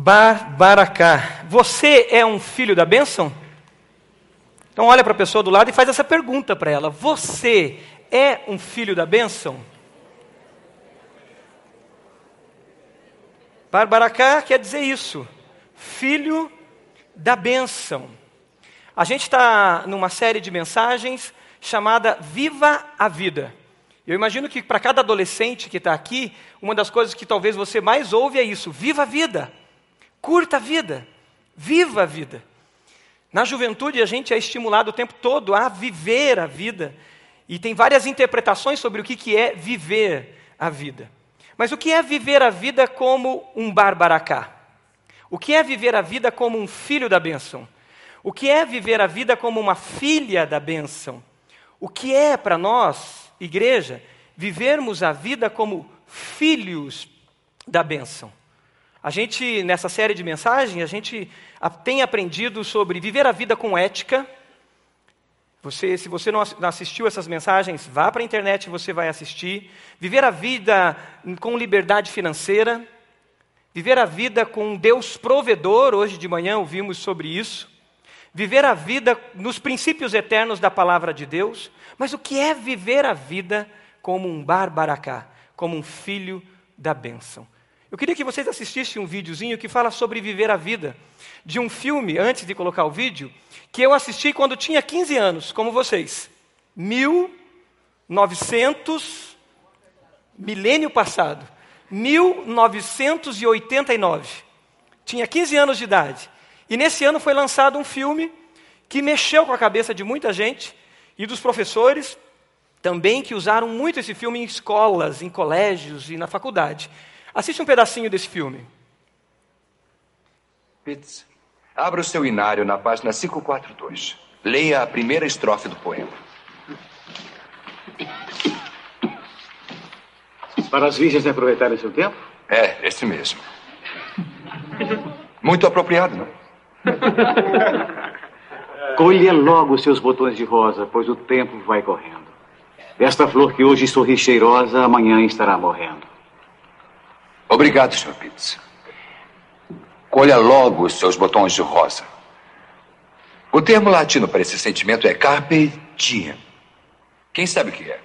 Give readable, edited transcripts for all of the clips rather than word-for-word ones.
Barak. Você é um filho da bênção? Então olha para a pessoa do lado e faz essa pergunta para ela. Você é um filho da bênção? Barak quer dizer isso. Filho da bênção. A gente está numa série de mensagens chamada Viva a Vida. Eu imagino que para cada adolescente que está aqui, uma das coisas que talvez você mais ouve é isso. Viva a vida. Curta a vida. Viva a vida. Na juventude a gente é estimulado o tempo todo a viver a vida. E tem várias interpretações sobre o que é viver a vida. Mas o que é viver a vida como um Barak? O que é viver a vida como um filho da bênção? O que é viver a vida como uma filha da bênção? O que é para nós, igreja, vivermos a vida como filhos da bênção? A gente, nessa série de mensagens, a gente tem aprendido sobre viver a vida com ética. Se você não assistiu essas mensagens, vá para a internet e você vai assistir. Viver a vida com liberdade financeira. Viver a vida com Deus provedor. Hoje de manhã ouvimos sobre isso. Viver a vida nos princípios eternos da palavra de Deus. Mas o que é viver a vida como um Barak, como um filho da bênção? Eu queria que vocês assistissem um videozinho que fala sobre viver a vida, de um filme, antes de colocar o vídeo, que eu assisti quando tinha 15 anos, como vocês. 1900, milênio passado, 1989. Tinha 15 anos de idade. E nesse ano foi lançado um filme que mexeu com a cabeça de muita gente e dos professores também, que usaram muito esse filme em escolas, em colégios e na faculdade. Assiste um pedacinho desse filme. Pits, abra o seu inário na página 542. Leia a primeira estrofe do poema. Para as virgens aproveitarem seu tempo? É, esse mesmo. Muito apropriado, não? Colha logo seus botões de rosa, pois o tempo vai correndo. Esta flor que hoje sorri cheirosa, amanhã estará morrendo. Obrigado, Sr. Pits. Colha logo seus botões de rosa. O termo latino para esse sentimento é carpe diem. Quem sabe o que é?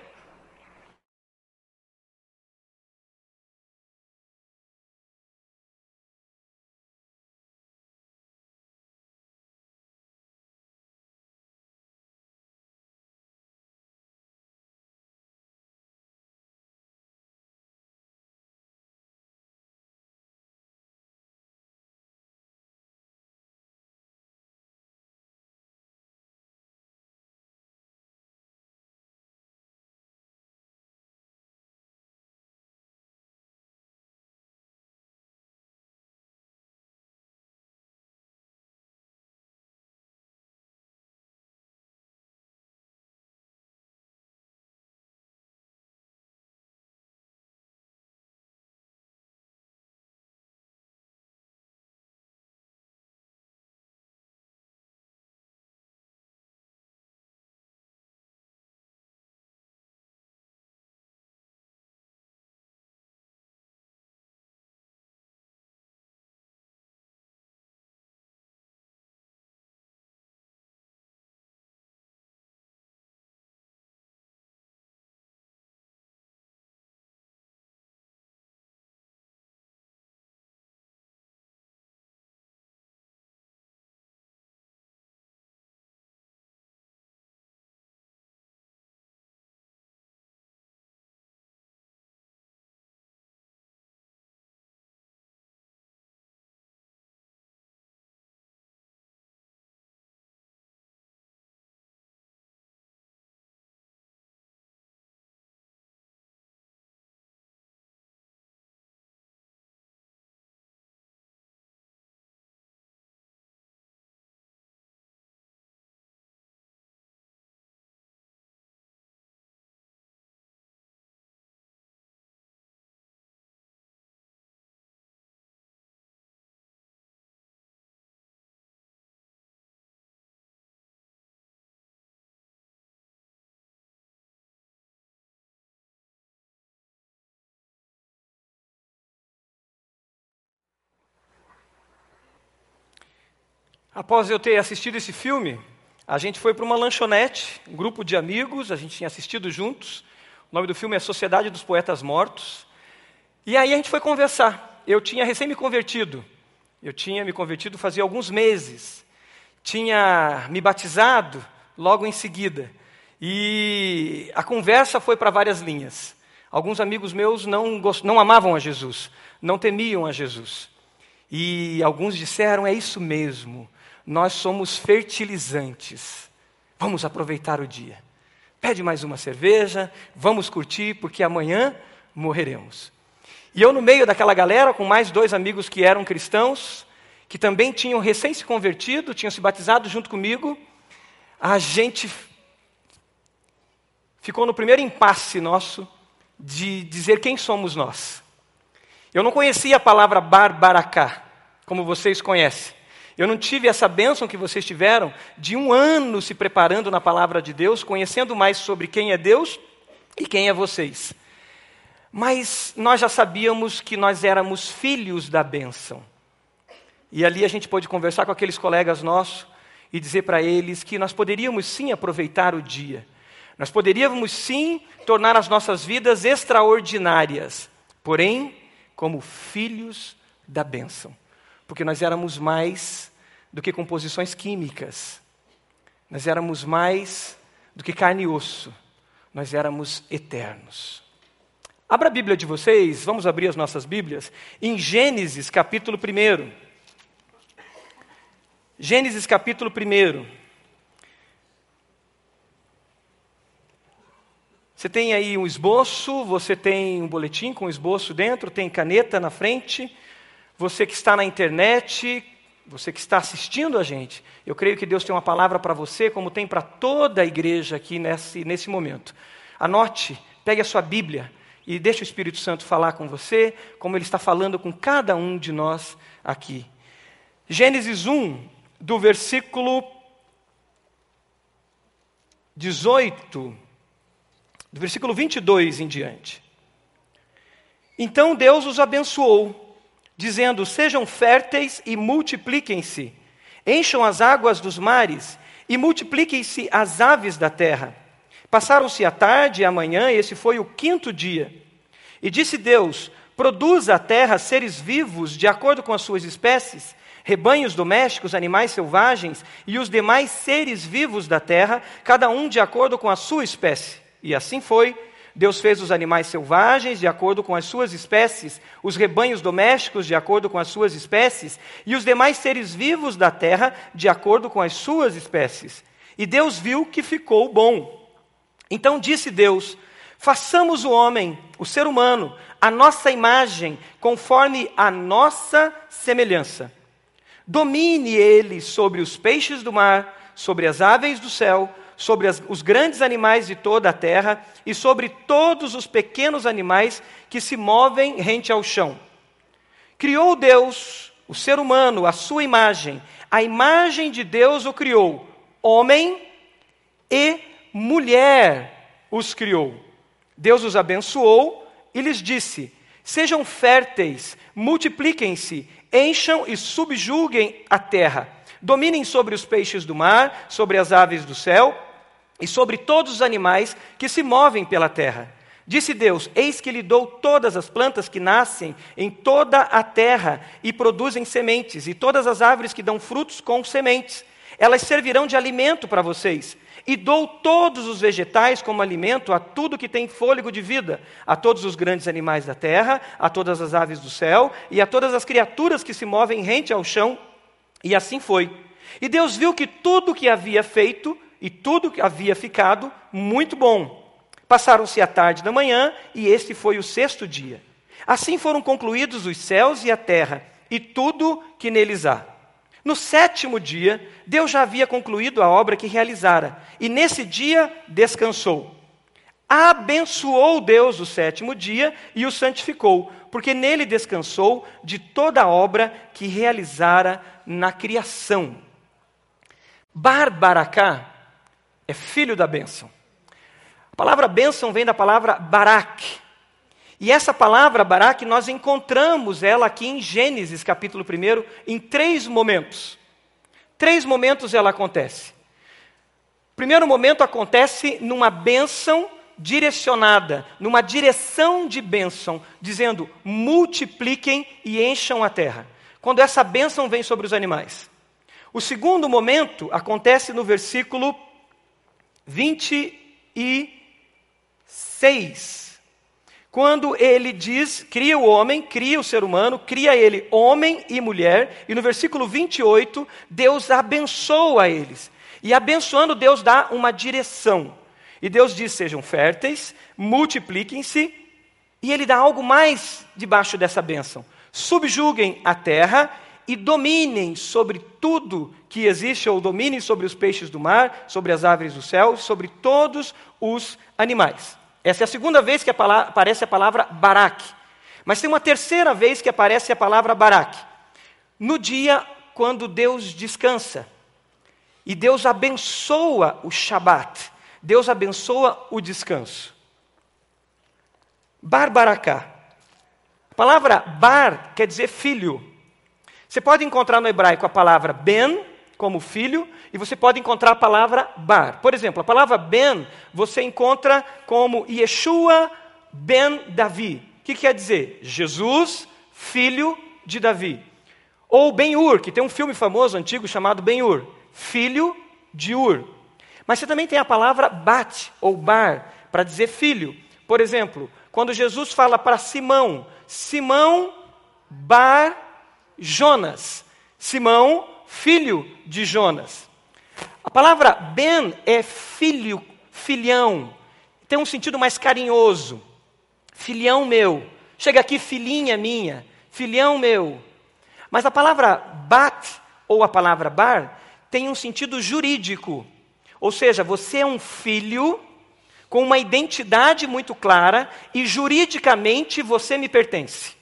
Após eu ter assistido esse filme, a gente foi para uma lanchonete, um grupo de amigos, a gente tinha assistido juntos. O nome do filme é Sociedade dos Poetas Mortos. E aí a gente foi conversar. Eu tinha recém me convertido. Eu tinha me convertido fazia alguns meses. Tinha me batizado logo em seguida. E a conversa foi para várias linhas. Alguns amigos meus não amavam a Jesus, não temiam a Jesus. E alguns disseram, é isso mesmo. Nós somos fertilizantes. Vamos aproveitar o dia. Pede mais uma cerveja, vamos curtir, porque amanhã morreremos. E eu no meio daquela galera, com mais dois amigos que eram cristãos, que também tinham recém se convertido, tinham se batizado junto comigo, a gente ficou no primeiro impasse nosso de dizer quem somos nós. Eu não conhecia a palavra barbaracá, como vocês conhecem. Eu não tive essa bênção que vocês tiveram de um ano se preparando na palavra de Deus, conhecendo mais sobre quem é Deus e quem é vocês. Mas nós já sabíamos que nós éramos filhos da bênção. E ali a gente pôde conversar com aqueles colegas nossos e dizer para eles que nós poderíamos sim aproveitar o dia. Nós poderíamos sim tornar as nossas vidas extraordinárias, porém, como filhos da bênção. Porque nós éramos mais do que composições químicas. Nós éramos mais do que carne e osso. Nós éramos eternos. Abra a Bíblia de vocês, vamos abrir as nossas Bíblias, em Gênesis capítulo 1. Gênesis capítulo 1. Você tem aí um esboço, você tem um boletim com um esboço dentro, tem caneta na frente. Você que está na internet, você que está assistindo a gente, eu creio que Deus tem uma palavra para você, como tem para toda a igreja aqui nesse momento. Anote, pegue a sua Bíblia e deixe o Espírito Santo falar com você, como Ele está falando com cada um de nós aqui. Gênesis 1, do versículo 18, do versículo 22 em diante. Então Deus os abençoou, dizendo, sejam férteis e multipliquem-se, encham as águas dos mares e multipliquem-se as aves da terra. Passaram-se a tarde e a manhã, e esse foi o quinto dia. E disse Deus, produza a terra seres vivos de acordo com as suas espécies, rebanhos domésticos, animais selvagens e os demais seres vivos da terra, cada um de acordo com a sua espécie. E assim foi. Deus fez os animais selvagens de acordo com as suas espécies, os rebanhos domésticos de acordo com as suas espécies, e os demais seres vivos da terra de acordo com as suas espécies. E Deus viu que ficou bom. Então disse Deus, façamos o homem, o ser humano, a nossa imagem, conforme a nossa semelhança. Domine ele sobre os peixes do mar, sobre as aves do céu, sobre os grandes animais de toda a terra e sobre todos os pequenos animais que se movem rente ao chão. Criou Deus, o ser humano, a sua imagem. A imagem de Deus o criou. Homem e mulher os criou. Deus os abençoou e lhes disse, sejam férteis, multipliquem-se, encham e subjuguem a terra. Dominem sobre os peixes do mar, sobre as aves do céu e sobre todos os animais que se movem pela terra. Disse Deus, eis que lhe dou todas as plantas que nascem em toda a terra e produzem sementes, e todas as árvores que dão frutos com sementes. Elas servirão de alimento para vocês. E dou todos os vegetais como alimento a tudo que tem fôlego de vida, a todos os grandes animais da terra, a todas as aves do céu e a todas as criaturas que se movem rente ao chão. E assim foi. E Deus viu que tudo que havia feito e tudo que havia ficado, muito bom. Passaram-se a tarde da manhã e este foi o sexto dia. Assim foram concluídos os céus e a terra e tudo que neles há. No sétimo dia, Deus já havia concluído a obra que realizara e nesse dia descansou. Abençoou Deus o sétimo dia e o santificou, porque nele descansou de toda a obra que realizara na criação. Barbaracá é filho da bênção. A palavra bênção vem da palavra Barak. E essa palavra Barak, nós encontramos ela aqui em Gênesis capítulo 1, em três momentos. três momentos ela acontece. O primeiro momento acontece numa bênção direcionada, numa direção de bênção, dizendo, multipliquem e encham a terra. Quando essa bênção vem sobre os animais. O segundo momento acontece no versículo 26, quando ele diz, cria o homem, cria o ser humano, cria ele homem e mulher, e no versículo 28, Deus abençoa eles. E abençoando, Deus dá uma direção. E Deus diz, sejam férteis, multipliquem-se, e Ele dá algo mais debaixo dessa bênção. Subjuguem a terra e dominem sobre tudo que existe, ou dominem sobre os peixes do mar, sobre as aves do céu, sobre todos os animais. Essa é a segunda vez que aparece a palavra Barak. Mas tem uma terceira vez que aparece a palavra Barak. No dia quando Deus descansa. E Deus abençoa o Shabbat. Deus abençoa o descanso. Barbaracá. A palavra bar quer dizer filho. Você pode encontrar no hebraico a palavra ben, como filho, e você pode encontrar a palavra bar. Por exemplo, a palavra ben, você encontra como Yeshua ben Davi. O que quer dizer? Jesus, filho de Davi. Ou Ben-Hur, que tem um filme famoso, antigo, chamado Ben-Hur. Filho de Ur. Mas você também tem a palavra bat, ou bar, para dizer filho. Por exemplo, quando Jesus fala para Simão, Simão bar Jonas. Simão, filho de Jonas. A palavra ben é filho, filhão. Tem um sentido mais carinhoso. Filhão meu. Chega aqui, filhinha minha. Filhão meu. Mas a palavra bat, ou a palavra bar, tem um sentido jurídico. Ou seja, você é um filho com uma identidade muito clara e juridicamente você me pertence.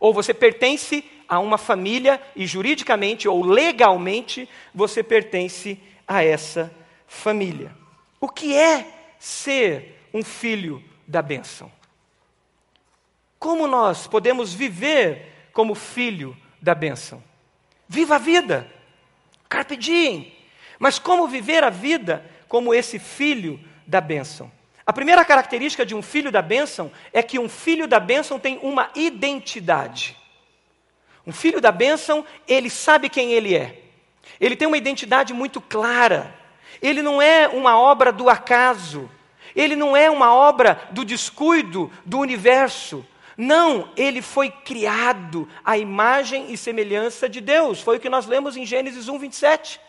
Ou você pertence a uma família e juridicamente ou legalmente você pertence a essa família. O que é ser um filho da bênção? Como nós podemos viver como filho da bênção? Viva a vida! Carpe diem! Mas como viver a vida como esse filho da bênção? A primeira característica de um filho da bênção é que um filho da bênção tem uma identidade. Um filho da bênção, ele sabe quem ele é. Ele tem uma identidade muito clara. Ele não é uma obra do acaso. Ele não é uma obra do descuido do universo. Não, ele foi criado à imagem e semelhança de Deus. Foi o que nós lemos em Gênesis 1, 27.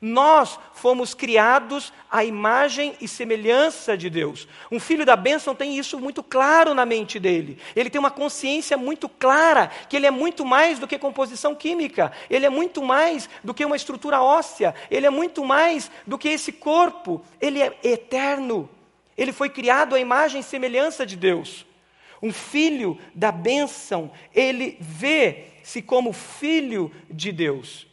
Nós fomos criados à imagem e semelhança de Deus. Um filho da bênção tem isso muito claro na mente dele. Ele tem uma consciência muito clara que ele é muito mais do que composição química. Ele é muito mais do que uma estrutura óssea. Ele é muito mais do que esse corpo. Ele é eterno. Ele foi criado à imagem e semelhança de Deus. Um filho da bênção, ele vê-se como filho de Deus.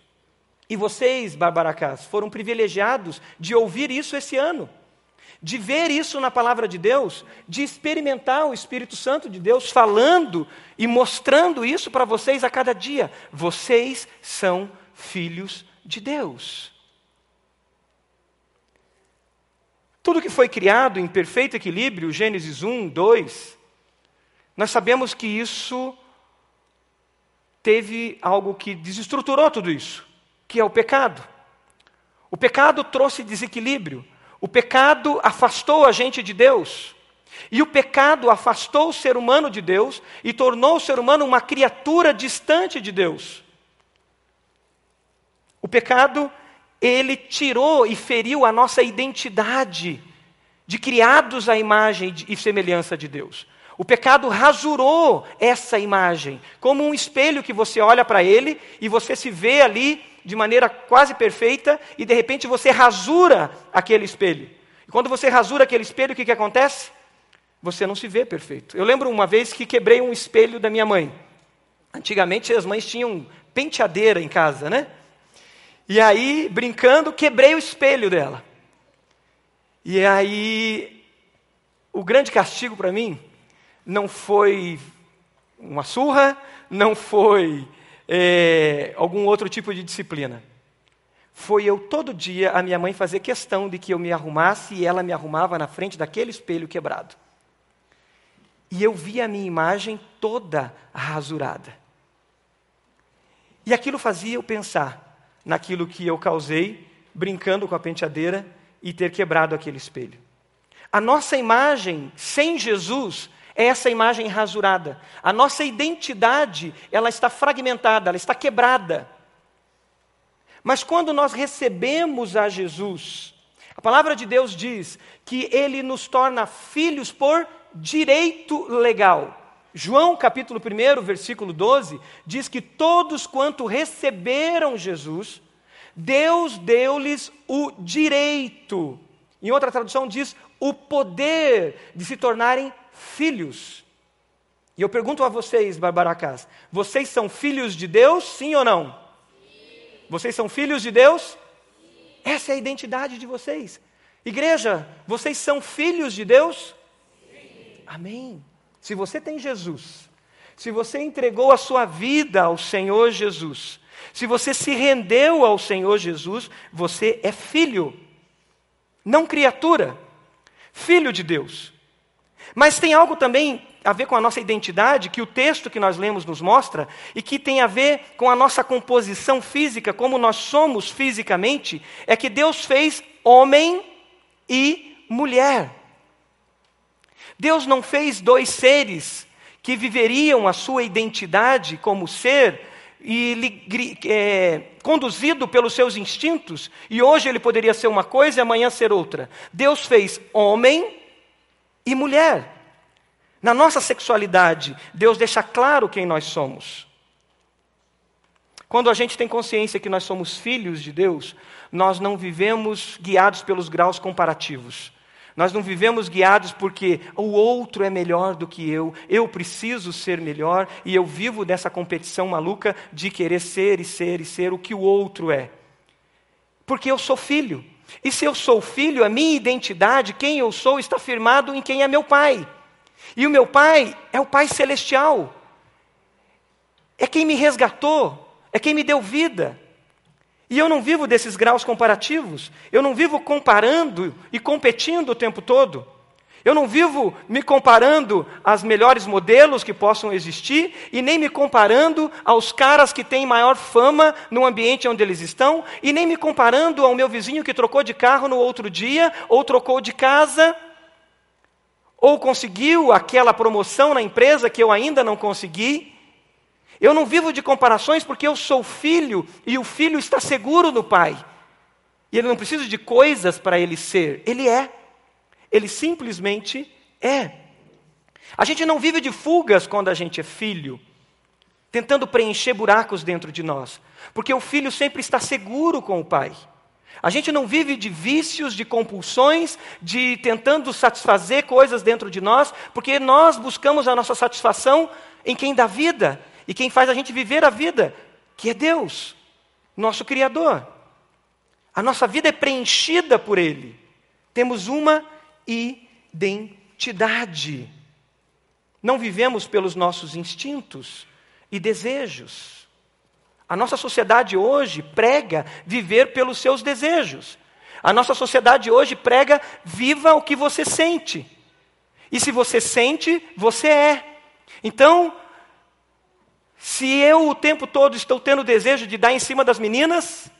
E vocês, barbaracás, foram privilegiados de ouvir isso esse ano, de ver isso na palavra de Deus, de experimentar o Espírito Santo de Deus falando e mostrando isso para vocês a cada dia. Vocês são filhos de Deus. Tudo que foi criado em perfeito equilíbrio, Gênesis 1, 2, nós sabemos que isso teve algo que desestruturou tudo isso, que é o pecado. O pecado trouxe desequilíbrio. O pecado afastou a gente de Deus. E o pecado afastou o ser humano de Deus e tornou o ser humano uma criatura distante de Deus. O pecado, ele tirou e feriu a nossa identidade de criados à imagem e semelhança de Deus. O pecado rasurou essa imagem, como um espelho que você olha para ele e você se vê ali de maneira quase perfeita e de repente você rasura aquele espelho. E quando você rasura aquele espelho, o que acontece? Você não se vê perfeito. Eu lembro uma vez que quebrei um espelho da minha mãe. Antigamente as mães tinham penteadeira em casa, né? E aí, brincando, quebrei o espelho dela. E aí, o grande castigo para mim não foi uma surra, não foi algum outro tipo de disciplina. foi eu todo dia, a minha mãe fazer questão de que eu me arrumasse e ela me arrumava na frente daquele espelho quebrado. E eu via a minha imagem toda rasurada. E aquilo fazia eu pensar naquilo que eu causei, brincando com a penteadeira e ter quebrado aquele espelho. A nossa imagem sem Jesus é essa imagem rasurada. A nossa identidade, ela está fragmentada, ela está quebrada. Mas quando nós recebemos a Jesus, a palavra de Deus diz que Ele nos torna filhos por direito legal. João capítulo 1, versículo 12, diz que todos quanto receberam Jesus, Deus deu-lhes o direito. Em outra tradução diz, o poder de se tornarem filhos. E eu pergunto a vocês, Barbaracás, vocês são filhos de Deus, sim ou não? Vocês são filhos de Deus? Sim. Essa é a identidade de vocês. Igreja, vocês são filhos de Deus? Sim. Amém. Se você tem Jesus, se você entregou a sua vida ao Senhor Jesus, se você se rendeu ao Senhor Jesus, você é filho, não criatura, filho de Deus. Mas tem algo também a ver com a nossa identidade, que o texto que nós lemos nos mostra, e que tem a ver com a nossa composição física, como nós somos fisicamente, é que Deus fez homem e mulher. Deus não fez dois seres que viveriam a sua identidade como ser, e conduzido pelos seus instintos, e hoje ele poderia ser uma coisa e amanhã ser outra. Deus fez homem e mulher. Na nossa sexualidade, Deus deixa claro quem nós somos. Quando a gente tem consciência que nós somos filhos de Deus, nós não vivemos guiados pelos graus comparativos. Nós não vivemos guiados porque o outro é melhor do que eu preciso ser melhor, e eu vivo dessa competição maluca de querer ser e ser o que o outro é. Porque eu sou filho. E se eu sou filho, a minha identidade, quem eu sou, está firmado em quem é meu pai. E o meu pai é o Pai Celestial. É quem me resgatou, é quem me deu vida. E eu não vivo desses graus comparativos. Eu não vivo comparando e competindo o tempo todo. Eu não vivo me comparando aos melhores modelos que possam existir e nem me comparando aos caras que têm maior fama no ambiente onde eles estão e nem me comparando ao meu vizinho que trocou de carro no outro dia ou trocou de casa ou conseguiu aquela promoção na empresa que eu ainda não consegui. Eu não vivo de comparações porque eu sou filho e o filho está seguro no pai. E ele não precisa de coisas para ele ser. Ele é. Ele simplesmente é. A gente não vive de fugas quando a gente é filho, tentando preencher buracos dentro de nós. Porque o filho sempre está seguro com o pai. A gente não vive de vícios, de compulsões, de tentando satisfazer coisas dentro de nós, porque nós buscamos a nossa satisfação em quem dá vida. E quem faz a gente viver a vida, que é Deus, nosso Criador. A nossa vida é preenchida por Ele. Temos uma identidade. Não vivemos pelos nossos instintos e desejos. A nossa sociedade hoje prega viver pelos seus desejos. A nossa sociedade hoje prega viva o que você sente. E se você sente, você é. Então, se eu o tempo todo estou tendo desejo de dar em cima das meninas,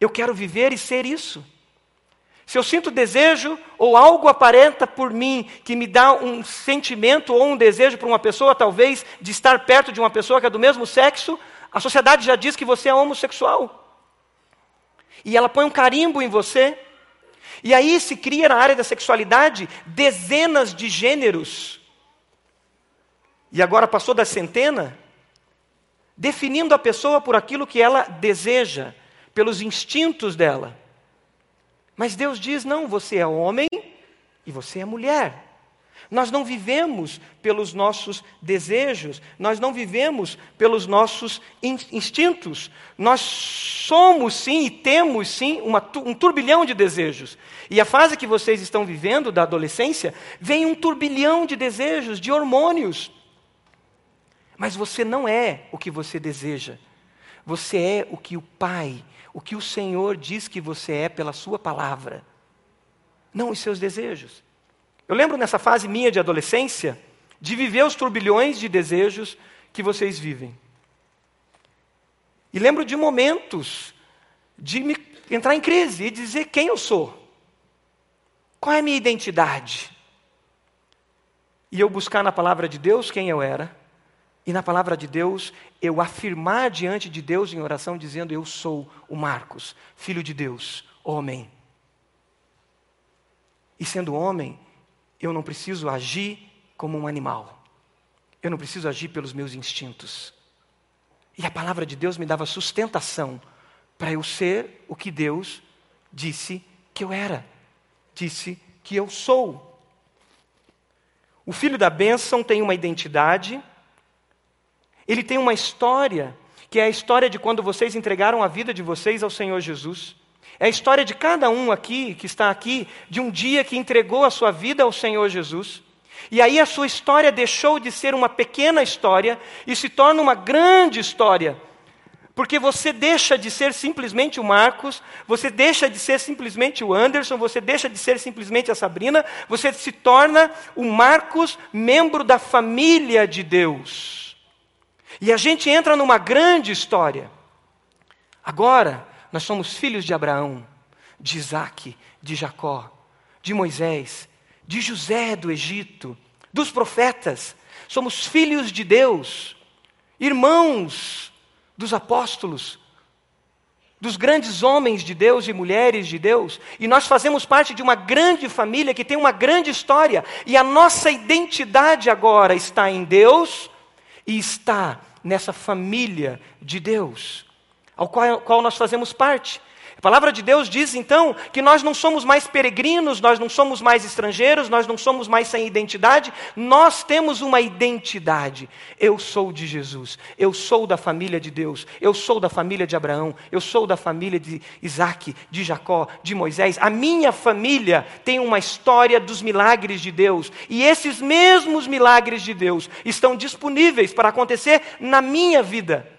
eu quero viver e ser isso. Se eu sinto desejo ou algo aparenta por mim que me dá um sentimento ou um desejo para uma pessoa, talvez, de estar perto de uma pessoa que é do mesmo sexo, a sociedade já diz que você é homossexual. E ela põe um carimbo em você. E aí se cria na área da sexualidade dezenas de gêneros. E agora passou da centena, definindo a pessoa por aquilo que ela deseja, pelos instintos dela. Mas Deus diz, não, você é homem e você é mulher. Nós não vivemos pelos nossos desejos, nós não vivemos pelos nossos instintos. Nós somos sim e temos sim um turbilhão de desejos. E a fase que vocês estão vivendo, da adolescência, vem um turbilhão de desejos, de hormônios. Mas você não é o que você deseja. Você é o que o Pai, o que o Senhor diz que você é pela sua palavra, não os seus desejos. Eu lembro nessa fase minha de adolescência, de viver os turbilhões de desejos que vocês vivem. E lembro de momentos de me entrar em crise e dizer quem eu sou. Qual é a minha identidade? E eu buscar na palavra de Deus quem eu era. E na palavra de Deus, eu afirmar diante de Deus em oração, dizendo, eu sou o Marcos, filho de Deus, homem. E sendo homem, eu não preciso agir como um animal. Eu não preciso agir pelos meus instintos. E a palavra de Deus me dava sustentação para eu ser o que Deus disse que eu era. Disse que eu sou. O filho da bênção tem uma identidade. Ele tem uma história, que é a história de quando vocês entregaram a vida de vocês ao Senhor Jesus. É a história de cada um aqui, que está aqui, de um dia que entregou a sua vida ao Senhor Jesus. E aí a sua história deixou de ser uma pequena história e se torna uma grande história. Porque você deixa de ser simplesmente o Marcos, você deixa de ser simplesmente o Anderson, você deixa de ser simplesmente a Sabrina, você se torna o Marcos, membro da família de Deus. E a gente entra numa grande história. Agora, nós somos filhos de Abraão, de Isaac, de Jacó, de Moisés, de José do Egito, dos profetas. Somos filhos de Deus, irmãos dos apóstolos, dos grandes homens de Deus e mulheres de Deus. E nós fazemos parte de uma grande família que tem uma grande história. E a nossa identidade agora está em Deus e está nessa família de Deus, ao qual nós fazemos parte. A palavra de Deus diz, então, que nós não somos mais peregrinos, nós não somos mais estrangeiros, nós não somos mais sem identidade, nós temos uma identidade. Eu sou de Jesus, eu sou da família de Deus, eu sou da família de Abraão, eu sou da família de Isaac, de Jacó, de Moisés. A minha família tem uma história dos milagres de Deus, e esses mesmos milagres de Deus estão disponíveis para acontecer na minha vida.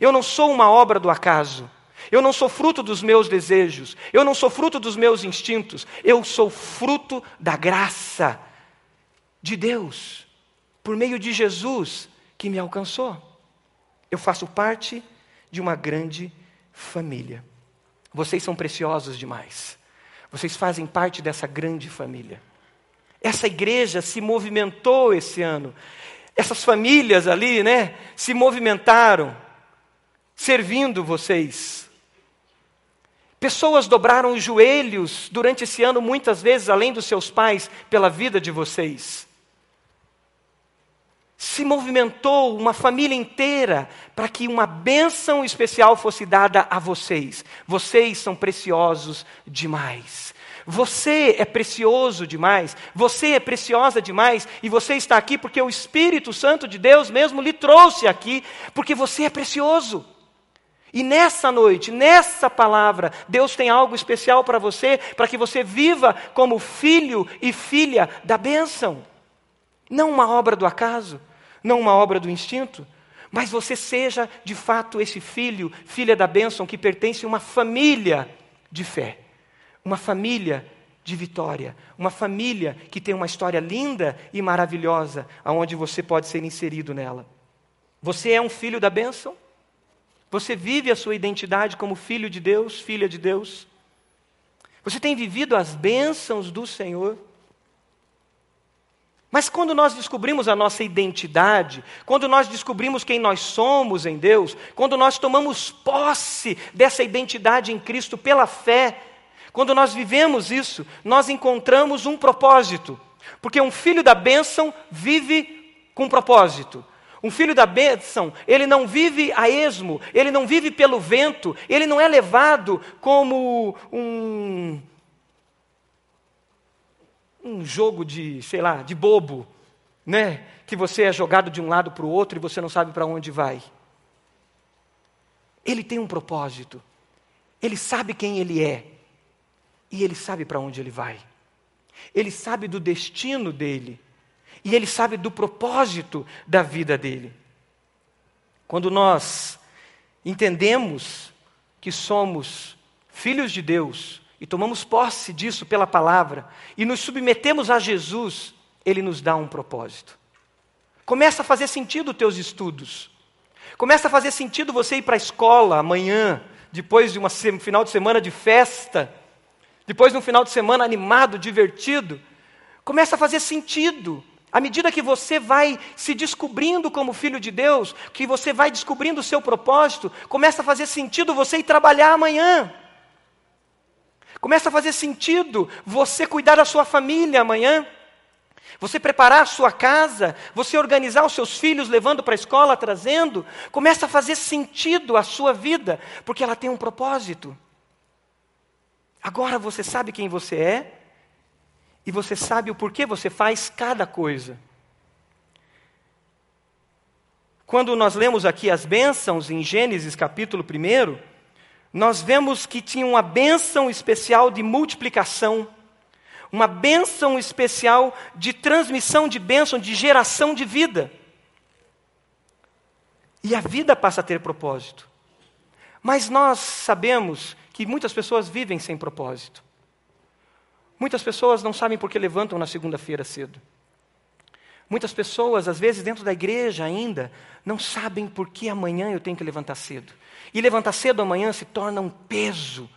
Eu não sou uma obra do acaso. Eu não sou fruto dos meus desejos, eu não sou fruto dos meus instintos, eu sou fruto da graça de Deus, por meio de Jesus que me alcançou. Eu faço parte de uma grande família. Vocês são preciosos demais, vocês fazem parte dessa grande família. Essa igreja se movimentou esse ano, essas famílias ali, né, se movimentaram, servindo vocês. Pessoas dobraram os joelhos durante esse ano, muitas vezes, além dos seus pais, pela vida de vocês. Se movimentou uma família inteira para que uma bênção especial fosse dada a vocês. Vocês são preciosos demais. Você é precioso demais. Você é preciosa demais. E você está aqui porque o Espírito Santo de Deus mesmo lhe trouxe aqui, porque você é precioso. E nessa noite, nessa palavra, Deus tem algo especial para você, para que você viva como filho e filha da bênção. Não uma obra do acaso, não uma obra do instinto, mas você seja de fato esse filho, filha da bênção, que pertence a uma família de fé, uma família de vitória, uma família que tem uma história linda e maravilhosa, aonde você pode ser inserido nela. Você é um filho da bênção? Você vive a sua identidade como filho de Deus, filha de Deus? Você tem vivido as bênçãos do Senhor? Mas quando nós descobrimos a nossa identidade, quando nós descobrimos quem nós somos em Deus, quando nós tomamos posse dessa identidade em Cristo pela fé, quando nós vivemos isso, nós encontramos um propósito. Porque um filho da bênção vive com propósito. Um filho da bênção, ele não vive a esmo, ele não vive pelo vento, ele não é levado como um jogo de, sei lá, de bobo, né? Que você é jogado de um lado para o outro e você não sabe para onde vai. Ele tem um propósito, ele sabe quem ele é e ele sabe para onde ele vai. Ele sabe do destino dele. E ele sabe do propósito da vida dele. Quando nós entendemos que somos filhos de Deus e tomamos posse disso pela palavra e nos submetemos a Jesus, Ele nos dá um propósito. Começa a fazer sentido os teus estudos. Começa a fazer sentido você ir para a escola amanhã, depois de um final de semana de festa, depois de um final de semana animado, divertido. Começa a fazer sentido. À medida que você vai se descobrindo como filho de Deus, que você vai descobrindo o seu propósito, começa a fazer sentido você ir trabalhar amanhã. Começa a fazer sentido você cuidar da sua família amanhã. Você preparar a sua casa, você organizar os seus filhos, levando para a escola, trazendo. Começa a fazer sentido a sua vida, porque ela tem um propósito. Agora você sabe quem você é. E você sabe o porquê você faz cada coisa. Quando nós lemos aqui as bênçãos em Gênesis capítulo 1, nós vemos que tinha uma bênção especial de multiplicação, uma bênção especial de transmissão de bênção, de geração de vida. E a vida passa a ter propósito. Mas nós sabemos que muitas pessoas vivem sem propósito. Muitas pessoas não sabem por que levantam na segunda-feira cedo. Muitas pessoas, às vezes, dentro da igreja ainda, não sabem por que amanhã eu tenho que levantar cedo. E levantar cedo amanhã se torna um peso.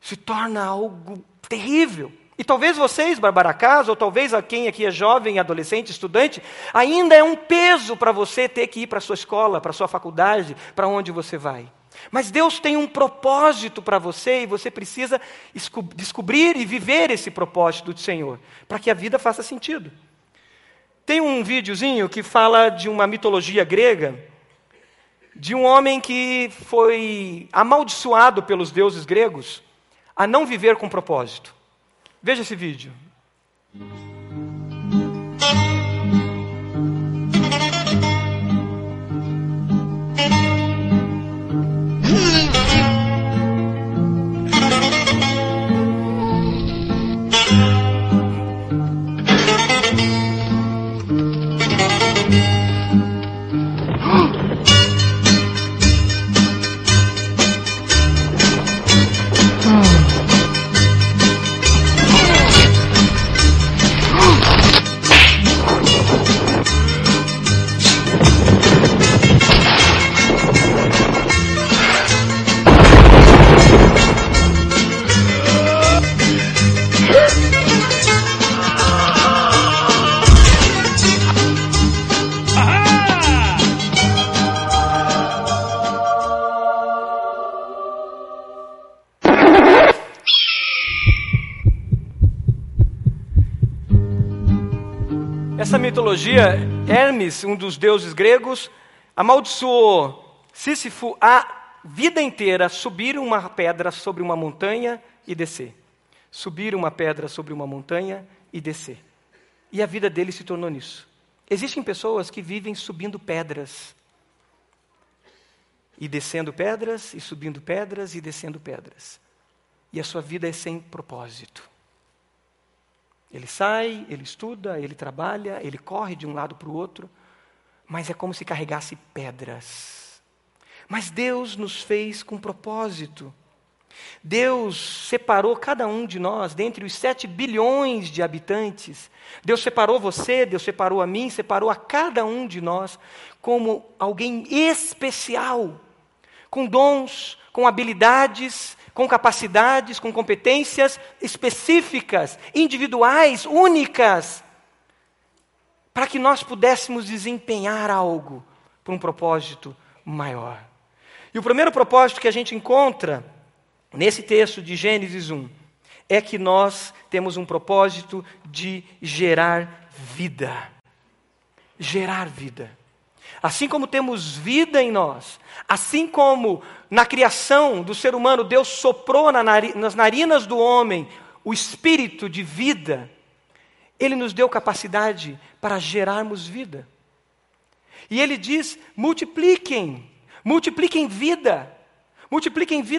Se torna algo terrível. E talvez vocês, Barbara, ou talvez quem aqui é jovem, adolescente, estudante, ainda é um peso para você ter que ir para a sua escola, para a sua faculdade, para onde você vai. Mas Deus tem um propósito para você e você precisa descobrir e viver esse propósito do Senhor, para que a vida faça sentido. Tem um videozinho que fala de uma mitologia grega, de um homem que foi amaldiçoado pelos deuses gregos a não viver com propósito. Veja esse vídeo. Essa mitologia, Hermes, um dos deuses gregos, amaldiçoou Sísifo a vida inteira subir uma pedra sobre uma montanha e descer. Subir uma pedra sobre uma montanha e descer. E a vida dele se tornou nisso. Existem pessoas que vivem subindo pedras. E descendo pedras, e subindo pedras, e descendo pedras. E a sua vida é sem propósito. Ele sai, ele estuda, ele trabalha, ele corre de um lado para o outro, mas é como se carregasse pedras. Mas Deus nos fez com propósito. Deus separou cada um de nós, dentre os 7 bilhões de habitantes. Deus separou você, Deus separou a mim, separou a cada um de nós como alguém especial, com dons, com habilidades, com capacidades, com competências específicas, individuais, únicas, para que nós pudéssemos desempenhar algo para um propósito maior. E o primeiro propósito que a gente encontra nesse texto de Gênesis 1 é que nós temos um propósito de gerar vida. Gerar vida. Assim como temos vida em nós, assim como na criação do ser humano, Deus soprou nas narinas do homem o espírito de vida, Ele nos deu capacidade para gerarmos vida. E Ele diz, multipliquem vida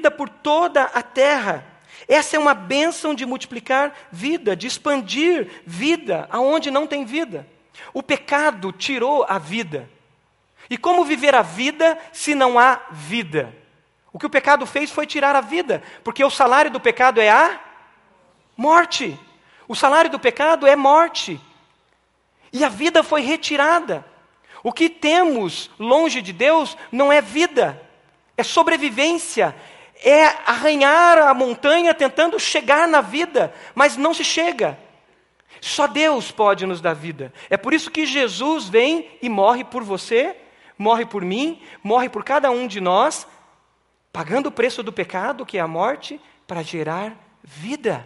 por toda a terra. Essa é uma bênção de multiplicar vida, de expandir vida aonde não tem vida. O pecado tirou a vida. E como viver a vida se não há vida? O que o pecado fez foi tirar a vida, porque o salário do pecado é a morte. O salário do pecado é morte. E a vida foi retirada. O que temos longe de Deus não é vida, é sobrevivência, é arranhar a montanha tentando chegar na vida, mas não se chega. Só Deus pode nos dar vida. É por isso que Jesus vem e morre por você, morre por mim, morre por cada um de nós, pagando o preço do pecado, que é a morte, para gerar vida.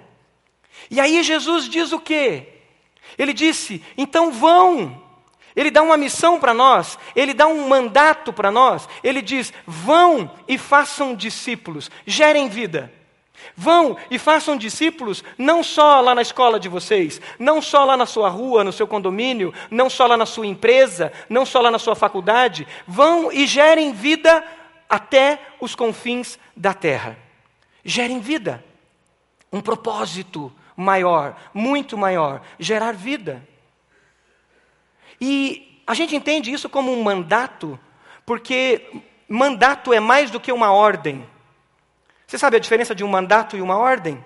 E aí Jesus diz o quê? Ele disse, então vão. Ele dá uma missão para nós, ele dá um mandato para nós. Ele diz, vão e façam discípulos, gerem vida. Vão e façam discípulos não só lá na escola de vocês, não só lá na sua rua, no seu condomínio, não só lá na sua empresa, não só lá na sua faculdade. Vão e gerem vida até os confins da terra. Gerem vida. Um propósito maior, muito maior, gerar vida. E a gente entende isso como um mandato, porque mandato é mais do que uma ordem. Você sabe a diferença de um mandato e uma ordem?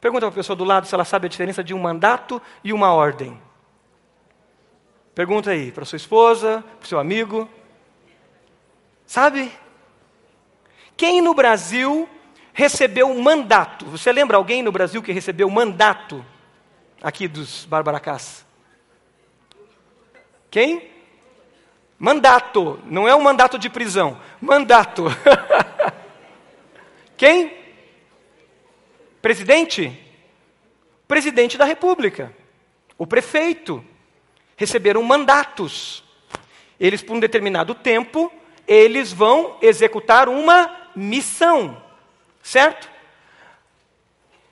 Pergunta para a pessoa do lado se ela sabe a diferença de um mandato e uma ordem. Pergunta aí para sua esposa, para o seu amigo. Sabe? Quem no Brasil recebeu um mandato? Você lembra alguém no Brasil que recebeu mandato aqui dos barbaracás? Quem? Mandato. Não é um mandato de prisão. Mandato. Quem? Presidente? Presidente da República. O prefeito. Receberam mandatos. Eles, por um determinado tempo, eles vão executar uma missão. Certo?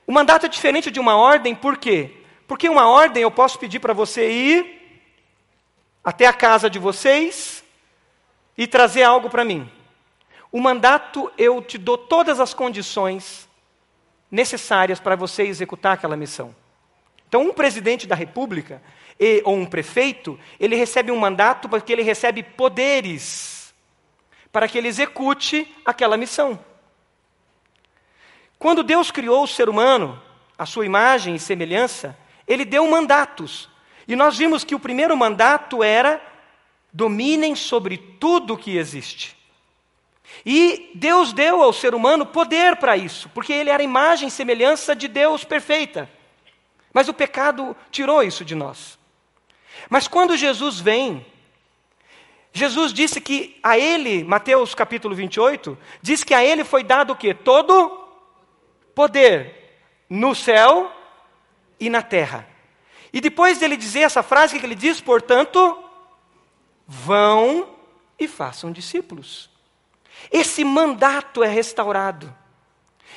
O mandato é diferente de uma ordem, por quê? Porque uma ordem eu posso pedir para você ir até a casa de vocês e trazer algo para mim. O mandato, eu te dou todas as condições necessárias para você executar aquela missão. Então, um presidente da República, ou um prefeito, ele recebe um mandato porque ele recebe poderes para que ele execute aquela missão. Quando Deus criou o ser humano, a sua imagem e semelhança, ele deu mandatos. E nós vimos que o primeiro mandato era: dominem sobre tudo que existe. E Deus deu ao ser humano poder para isso, porque ele era a imagem e semelhança de Deus perfeita. Mas o pecado tirou isso de nós. Mas quando Jesus vem, Jesus disse que a ele, Mateus capítulo 28, diz que a ele foi dado o quê? Todo poder no céu e na terra. E depois dele dizer essa frase que ele diz, portanto, vão e façam discípulos. Esse mandato é restaurado.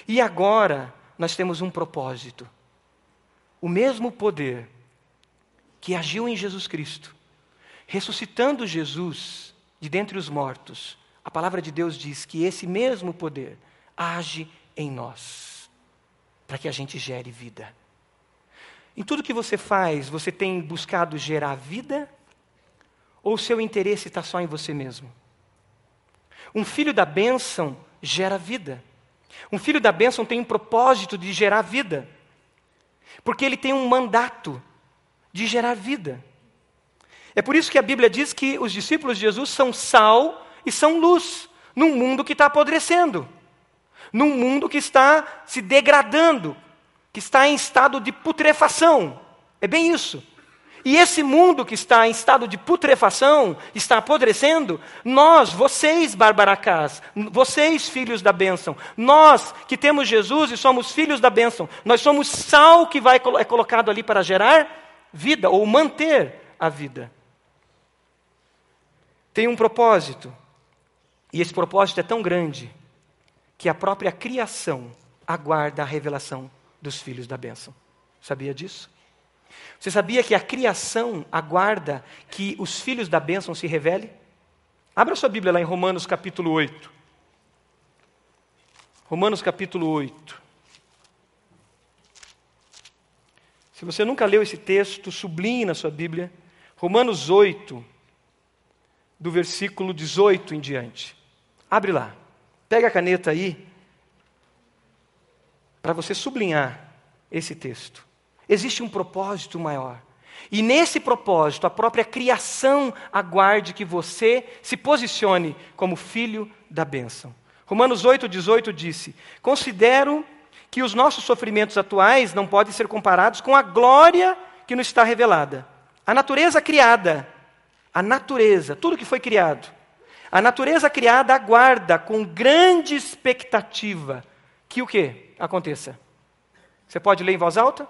E agora nós temos um propósito. O mesmo poder que agiu em Jesus Cristo, ressuscitando Jesus de dentre os mortos, a palavra de Deus diz que esse mesmo poder age em nós, para que a gente gere vida. Em tudo que você faz, você tem buscado gerar vida? Ou o seu interesse está só em você mesmo? Um filho da bênção gera vida. Um filho da bênção tem um propósito de gerar vida, porque ele tem um mandato de gerar vida. É por isso que a Bíblia diz que os discípulos de Jesus são sal e são luz, num mundo que está apodrecendo, num mundo que está se degradando, que está em estado de putrefação. É bem isso. E esse mundo que está em estado de putrefação, está apodrecendo, nós, vocês, barbaracás, vocês, filhos da bênção, nós que temos Jesus e somos filhos da bênção, nós somos sal que é colocado ali para gerar vida, ou manter a vida. Tem um propósito, e esse propósito é tão grande, que a própria criação aguarda a revelação dos filhos da bênção. Sabia disso? Você sabia que a criação aguarda que os filhos da bênção se revelem? Abra sua Bíblia lá em Romanos capítulo 8. Romanos capítulo 8. Se você nunca leu esse texto, sublinhe na sua Bíblia. Romanos 8, do versículo 18 em diante. Abre lá, pega a caneta aí, para você sublinhar esse texto. Existe um propósito maior. E nesse propósito, a própria criação aguarde que você se posicione como filho da bênção. Romanos 8,18 disse: considero que os nossos sofrimentos atuais não podem ser comparados com a glória que nos está revelada. A natureza criada, tudo que foi criado, a natureza criada aguarda com grande expectativa que o quê? Aconteça. Você pode ler em voz alta?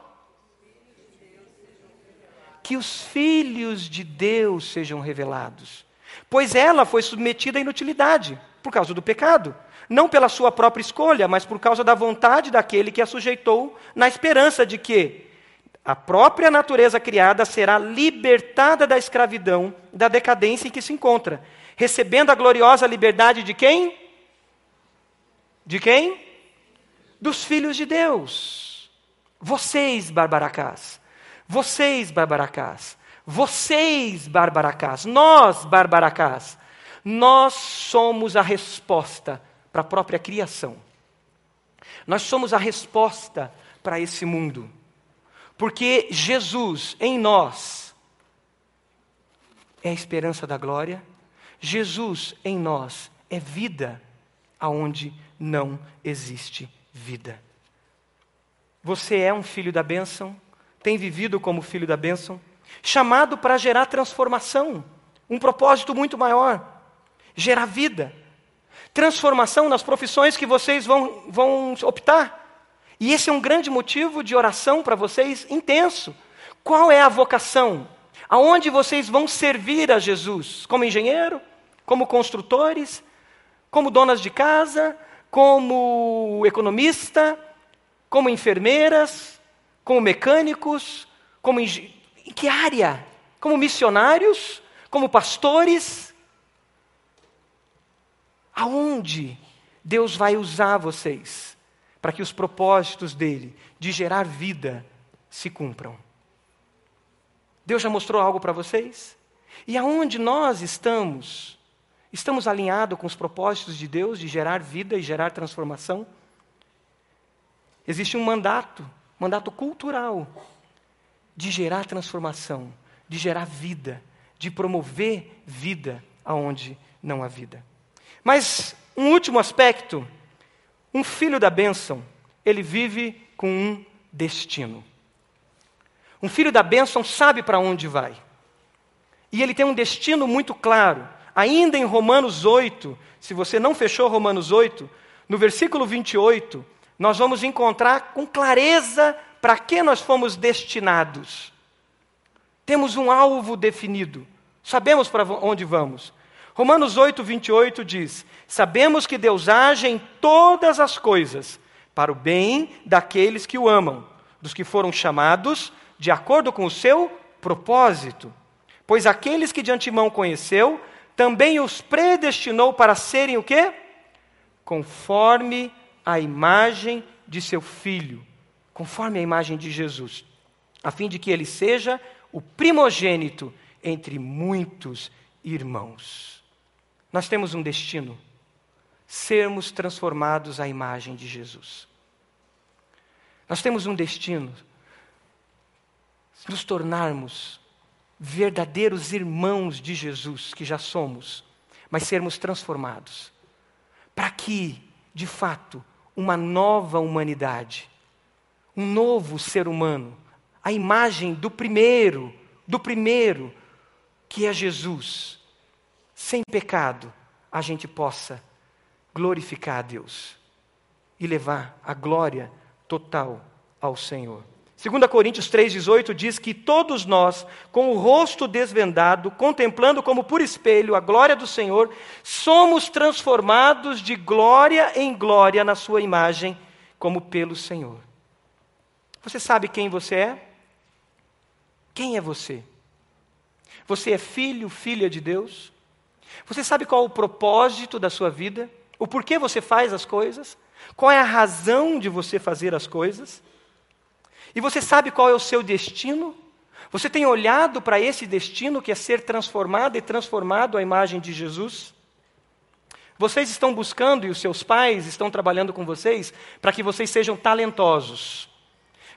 Que os filhos de Deus sejam revelados, pois ela foi submetida à inutilidade, por causa do pecado, não pela sua própria escolha, mas por causa da vontade daquele que a sujeitou, na esperança de que a própria natureza criada será libertada da escravidão, da decadência em que se encontra, recebendo a gloriosa liberdade de quem? De quem? Dos filhos de Deus. Vocês, Barbaracás, nós, Barbaracás, nós somos a resposta para a própria criação. Nós somos a resposta para esse mundo. Porque Jesus em nós é a esperança da glória, Jesus em nós é vida aonde não existe vida. Você é um filho da bênção, tem vivido como filho da bênção, chamado para gerar transformação, um propósito muito maior, gerar vida, transformação nas profissões que vocês vão optar. E esse é um grande motivo de oração para vocês, intenso. Qual é a vocação? Aonde vocês vão servir a Jesus? Como engenheiro? Como construtores? Como donas de casa? Como economista? Como enfermeiras? Como mecânicos, em que área? Como missionários, como pastores? Aonde Deus vai usar vocês para que os propósitos dele de gerar vida se cumpram? Deus já mostrou algo para vocês? E aonde nós estamos? Estamos alinhados com os propósitos de Deus de gerar vida e gerar transformação? Existe um mandato cultural, de gerar transformação, de gerar vida, de promover vida aonde não há vida. Mas um último aspecto, um filho da bênção, ele vive com um destino. Um filho da bênção sabe para onde vai. E ele tem um destino muito claro. Ainda em Romanos 8, se você não fechou Romanos 8, no versículo 28, nós vamos encontrar com clareza para que nós fomos destinados. Temos um alvo definido. Sabemos para onde vamos. Romanos 8, 28 diz: sabemos que Deus age em todas as coisas para o bem daqueles que o amam, dos que foram chamados de acordo com o seu propósito. Pois aqueles que de antemão conheceu, também os predestinou para serem o quê? Conforme a imagem de seu filho, conforme a imagem de Jesus, a fim de que ele seja o primogênito entre muitos irmãos. Nós temos um destino, sermos transformados à imagem de Jesus. Nós temos um destino, nos tornarmos verdadeiros irmãos de Jesus, que já somos, mas sermos transformados, para que, de fato, uma nova humanidade, um novo ser humano, a imagem do primeiro, que é Jesus, sem pecado, a gente possa glorificar a Deus e levar a glória total ao Senhor. 2 Coríntios 3,18 diz que todos nós, com o rosto desvendado, contemplando como por espelho a glória do Senhor, somos transformados de glória em glória na sua imagem, como pelo Senhor. Você sabe quem você é? Quem é você? Você é filho, filha de Deus? Você sabe qual é o propósito da sua vida? O porquê você faz as coisas? Qual é a razão de você fazer as coisas? E você sabe qual é o seu destino? Você tem olhado para esse destino que é ser transformado e transformado à imagem de Jesus? Vocês estão buscando, e os seus pais estão trabalhando com vocês, para que vocês sejam talentosos,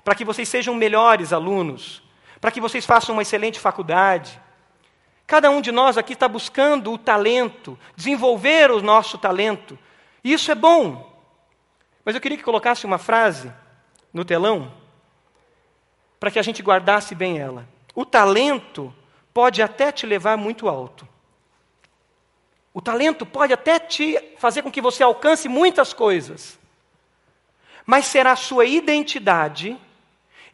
para que vocês sejam melhores alunos, para que vocês façam uma excelente faculdade. Cada um de nós aqui está buscando o talento, desenvolver o nosso talento. E isso é bom. Mas eu queria que colocasse uma frase no telão, para que a gente guardasse bem ela. O talento pode até te levar muito alto. O talento pode até te fazer com que você alcance muitas coisas. Mas será a sua identidade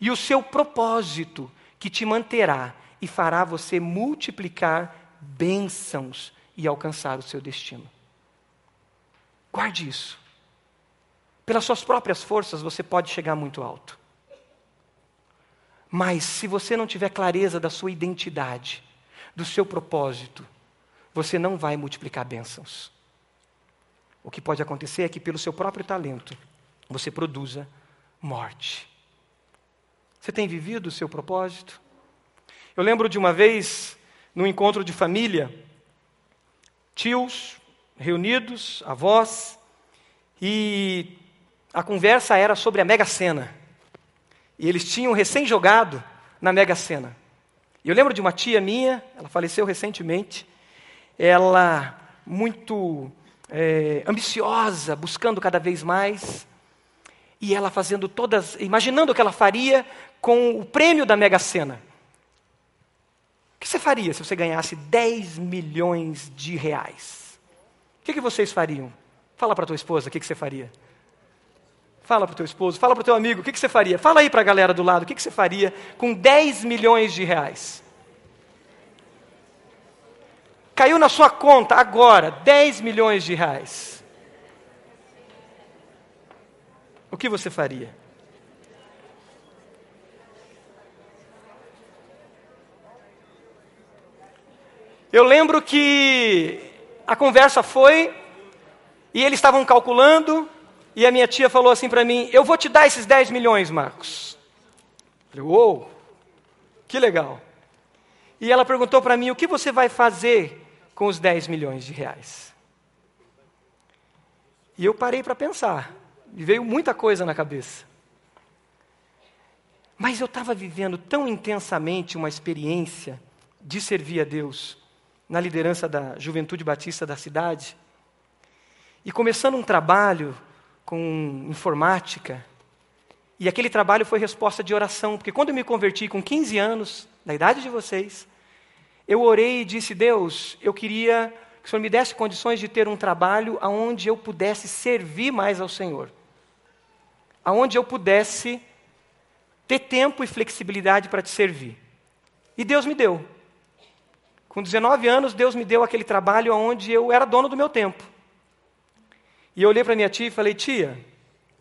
e o seu propósito que te manterá e fará você multiplicar bênçãos e alcançar o seu destino. Guarde isso. Pelas suas próprias forças você pode chegar muito alto. Mas se você não tiver clareza da sua identidade, do seu propósito, você não vai multiplicar bênçãos. O que pode acontecer é que pelo seu próprio talento, você produza morte. Você tem vivido o seu propósito? Eu lembro de uma vez, num encontro de família, tios reunidos, avós, e a conversa era sobre a Mega Sena. E eles tinham recém-jogado na Mega Sena. E eu lembro de uma tia minha, ela faleceu recentemente, ela muito ambiciosa, buscando cada vez mais, e ela fazendo todas, imaginando o que ela faria com o prêmio da Mega Sena. O que você faria se você ganhasse 10 milhões de reais? O que vocês fariam? Fala para tua esposa, o que você faria? Fala para o teu esposo, fala para o teu amigo, o que você faria? Fala aí para a galera do lado, o que você faria com 10 milhões de reais? Caiu na sua conta agora, 10 milhões de reais. O que você faria? Eu lembro que a conversa foi, e eles estavam calculando, e a minha tia falou assim para mim, eu vou te dar esses 10 milhões, Marcos. Eu falei, uou, que legal. E ela perguntou para mim, o que você vai fazer com os 10 milhões de reais? E eu parei para pensar, e veio muita coisa na cabeça. Mas eu estava vivendo tão intensamente uma experiência de servir a Deus na liderança da Juventude Batista da cidade, e começando um trabalho com informática, e aquele trabalho foi resposta de oração, porque quando eu me converti com 15 anos, da idade de vocês, eu orei e disse, Deus, eu queria que o Senhor me desse condições de ter um trabalho onde eu pudesse servir mais ao Senhor, onde eu pudesse ter tempo e flexibilidade para te servir. E Deus me deu. Com 19 anos, Deus me deu aquele trabalho onde eu era dono do meu tempo. E eu olhei para minha tia e falei, tia,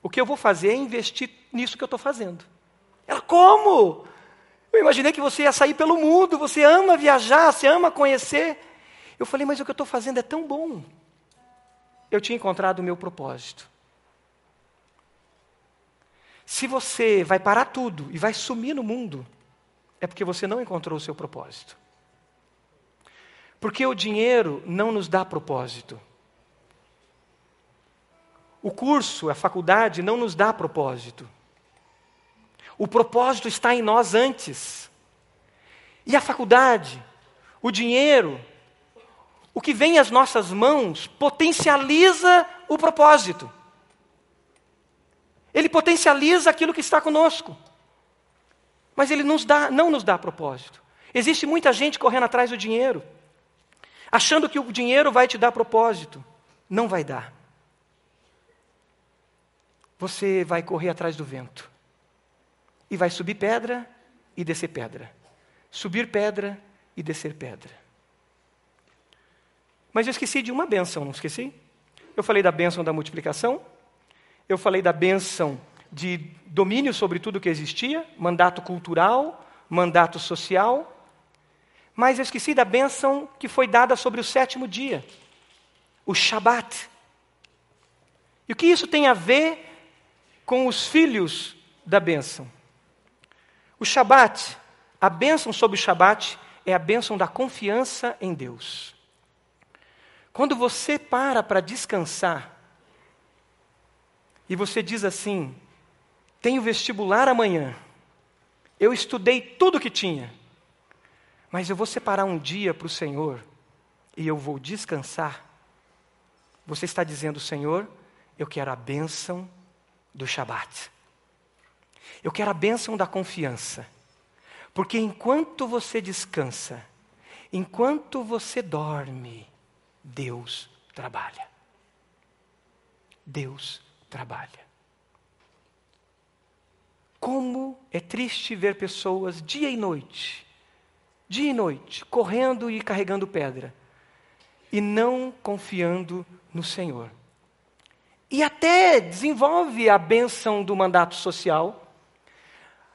o que eu vou fazer é investir nisso que eu estou fazendo. Ela, como? Eu imaginei que você ia sair pelo mundo, você ama viajar, você ama conhecer. Eu falei, mas o que eu estou fazendo é tão bom. Eu tinha encontrado o meu propósito. Se você vai parar tudo e vai sumir no mundo, é porque você não encontrou o seu propósito. Porque o dinheiro não nos dá propósito. O curso, a faculdade, não nos dá propósito. O propósito está em nós antes. E a faculdade, o dinheiro, o que vem às nossas mãos, potencializa o propósito. Ele potencializa aquilo que está conosco. Mas ele não nos dá propósito. Existe muita gente correndo atrás do dinheiro, achando que o dinheiro vai te dar propósito. Não vai dar. Você vai correr atrás do vento. E vai subir pedra e descer pedra. Subir pedra e descer pedra. Mas eu esqueci de uma bênção, não esqueci? Eu falei da bênção da multiplicação. Eu falei da bênção de domínio sobre tudo que existia. Mandato cultural, mandato social. Mas eu esqueci da bênção que foi dada sobre o sétimo dia. O Shabbat. E o que isso tem a ver com os filhos da bênção? O Shabbat A bênção sobre o Shabat é a bênção da confiança em Deus. Quando você para descansar, e você diz assim, tenho vestibular amanhã, eu estudei tudo o que tinha, mas eu vou separar um dia para o Senhor, e eu vou descansar. Você está dizendo, Senhor, eu quero a bênção do Shabat. Eu quero a bênção da confiança. Porque enquanto você descansa, enquanto você dorme, Deus trabalha. Deus trabalha. Como é triste ver pessoas dia e noite, correndo e carregando pedra, e não confiando no Senhor. E até desenvolve a bênção do mandato social,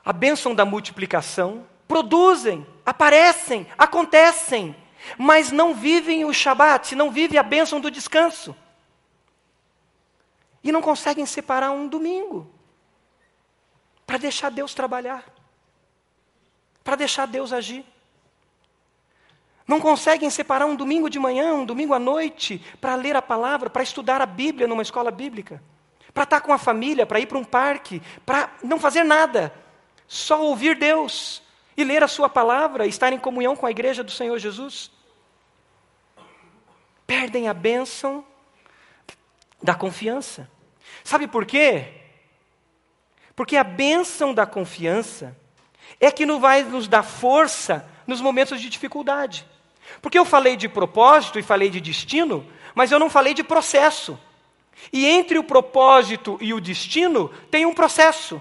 a bênção da multiplicação, produzem, aparecem, acontecem, mas não vivem o Shabat, não vivem a bênção do descanso. E não conseguem separar um domingo para deixar Deus trabalhar, para deixar Deus agir. Não conseguem separar um domingo de manhã, um domingo à noite, para ler a palavra, para estudar a Bíblia numa escola bíblica, para estar com a família, para ir para um parque, para não fazer nada, só ouvir Deus e ler a sua palavra, e estar em comunhão com a igreja do Senhor Jesus. Perdem a bênção da confiança. Sabe por quê? Porque a bênção da confiança é que não vai nos dar força nos momentos de dificuldade. Porque eu falei de propósito e falei de destino, mas eu não falei de processo. E entre o propósito e o destino tem um processo.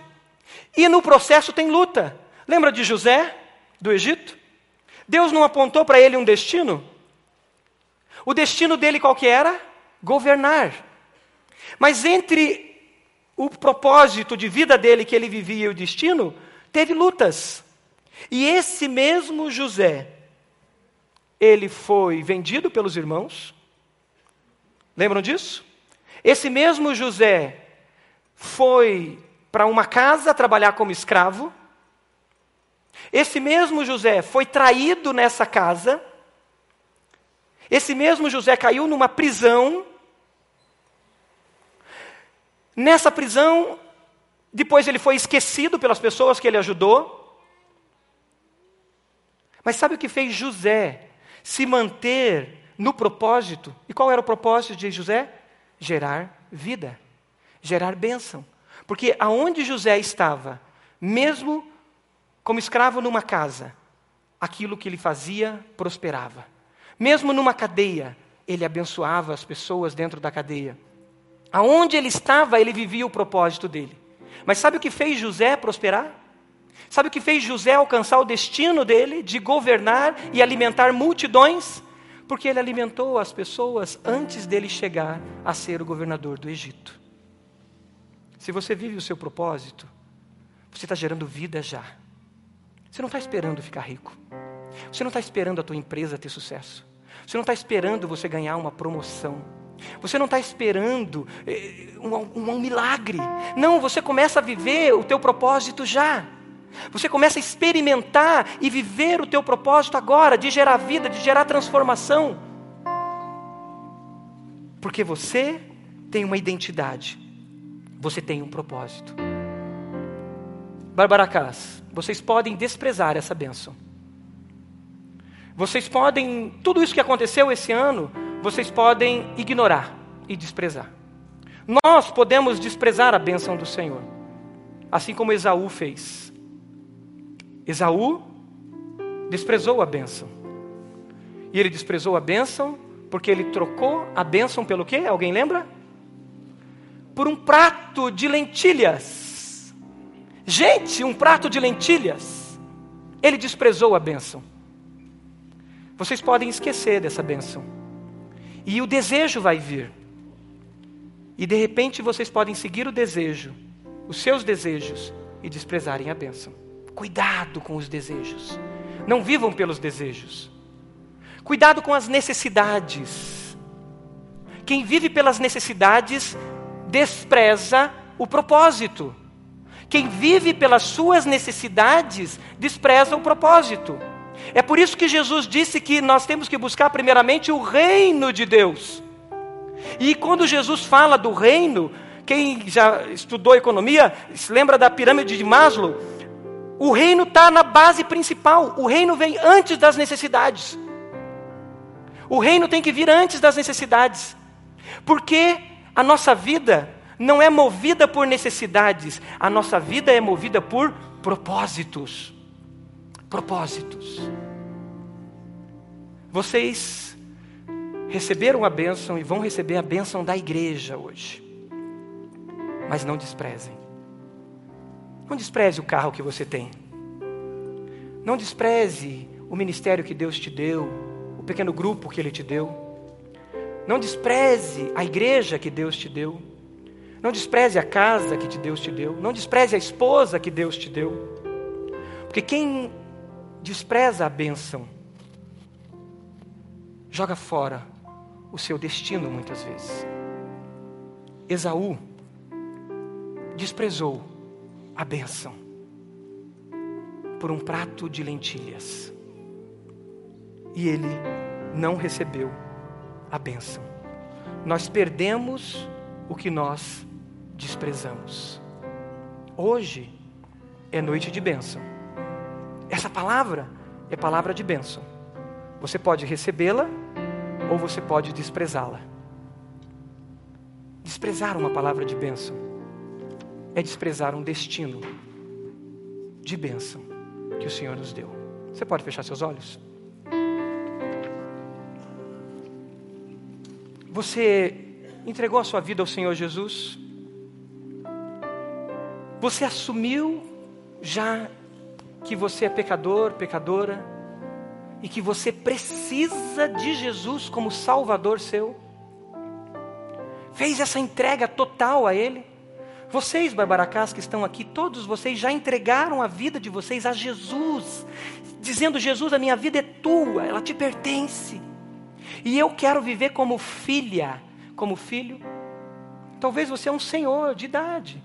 E no processo tem luta. Lembra de José, do Egito? Deus não apontou para ele um destino? O destino dele qual que era? Governar. Mas entre o propósito de vida dele que ele vivia e o destino, teve lutas. E esse mesmo José, ele foi vendido pelos irmãos. Lembram disso? Esse mesmo José foi para uma casa trabalhar como escravo. Esse mesmo José foi traído nessa casa. Esse mesmo José caiu numa prisão. Nessa prisão, depois ele foi esquecido pelas pessoas que ele ajudou. Mas sabe o que fez José se manter no propósito? E qual era o propósito de José? Gerar vida, gerar bênção. Porque aonde José estava, mesmo como escravo numa casa, aquilo que ele fazia prosperava. Mesmo numa cadeia, ele abençoava as pessoas dentro da cadeia. Aonde ele estava, ele vivia o propósito dele. Mas sabe o que fez José prosperar? Sabe o que fez José alcançar o destino dele de governar e alimentar multidões? Porque ele alimentou as pessoas antes dele chegar a ser o governador do Egito. Se você vive o seu propósito, você está gerando vida já. Você não está esperando ficar rico. Você não está esperando a tua empresa ter sucesso. Você não está esperando você ganhar uma promoção. Você não está esperando um milagre. Não, você começa a viver o teu propósito já. Você começa a experimentar e viver o teu propósito agora, de gerar vida, de gerar transformação. Porque você tem uma identidade, você tem um propósito. Barbaracás, vocês podem desprezar essa bênção. Vocês podem, tudo isso que aconteceu esse ano, vocês podem ignorar e desprezar. Nós podemos desprezar a bênção do Senhor, assim como Esaú fez. Esaú desprezou a bênção. E ele desprezou a bênção porque ele trocou a bênção pelo quê? Alguém lembra? Por um prato de lentilhas. Gente, um prato de lentilhas. Ele desprezou a bênção. Vocês podem esquecer dessa bênção. E o desejo vai vir. E de repente vocês podem seguir o desejo, os seus desejos, e desprezarem a bênção. Cuidado com os desejos. Não vivam pelos desejos. Cuidado com as necessidades. Quem vive pelas necessidades despreza o propósito. Quem vive pelas suas necessidades despreza o propósito. É por isso que Jesus disse que nós temos que buscar primeiramente o reino de Deus. E quando Jesus fala do reino, quem já estudou economia, se lembra da pirâmide de Maslow? O reino está na base principal. O reino vem antes das necessidades. O reino tem que vir antes das necessidades. Porque a nossa vida não é movida por necessidades. A nossa vida é movida por propósitos. Propósitos. Vocês receberam a bênção e vão receber a bênção da igreja hoje. Mas não desprezem. Não despreze o carro que você tem. Não despreze o ministério que Deus te deu, o pequeno grupo que Ele te deu. Não despreze a igreja que Deus te deu. Não despreze a casa que Deus te deu. Não despreze a esposa que Deus te deu. Porque quem despreza a bênção joga fora o seu destino muitas vezes. Esaú desprezou a bênção por um prato de lentilhas e ele não recebeu a bênção. Nós perdemos o que nós desprezamos. Hoje é noite de bênção. Essa palavra é palavra de bênção. Você pode recebê-la ou você pode desprezá-la. Desprezar uma palavra de bênção é desprezar um destino de bênção que o Senhor nos deu. Você pode fechar seus olhos? Você entregou a sua vida ao Senhor Jesus? Você assumiu já que você é pecador, pecadora, e que você precisa de Jesus como Salvador seu? Fez essa entrega total a Ele? Vocês, barbaracás, que estão aqui, todos vocês já entregaram a vida de vocês a Jesus, dizendo: Jesus, a minha vida é tua, ela te pertence, e eu quero viver como filha, como filho. Talvez você é um senhor de idade,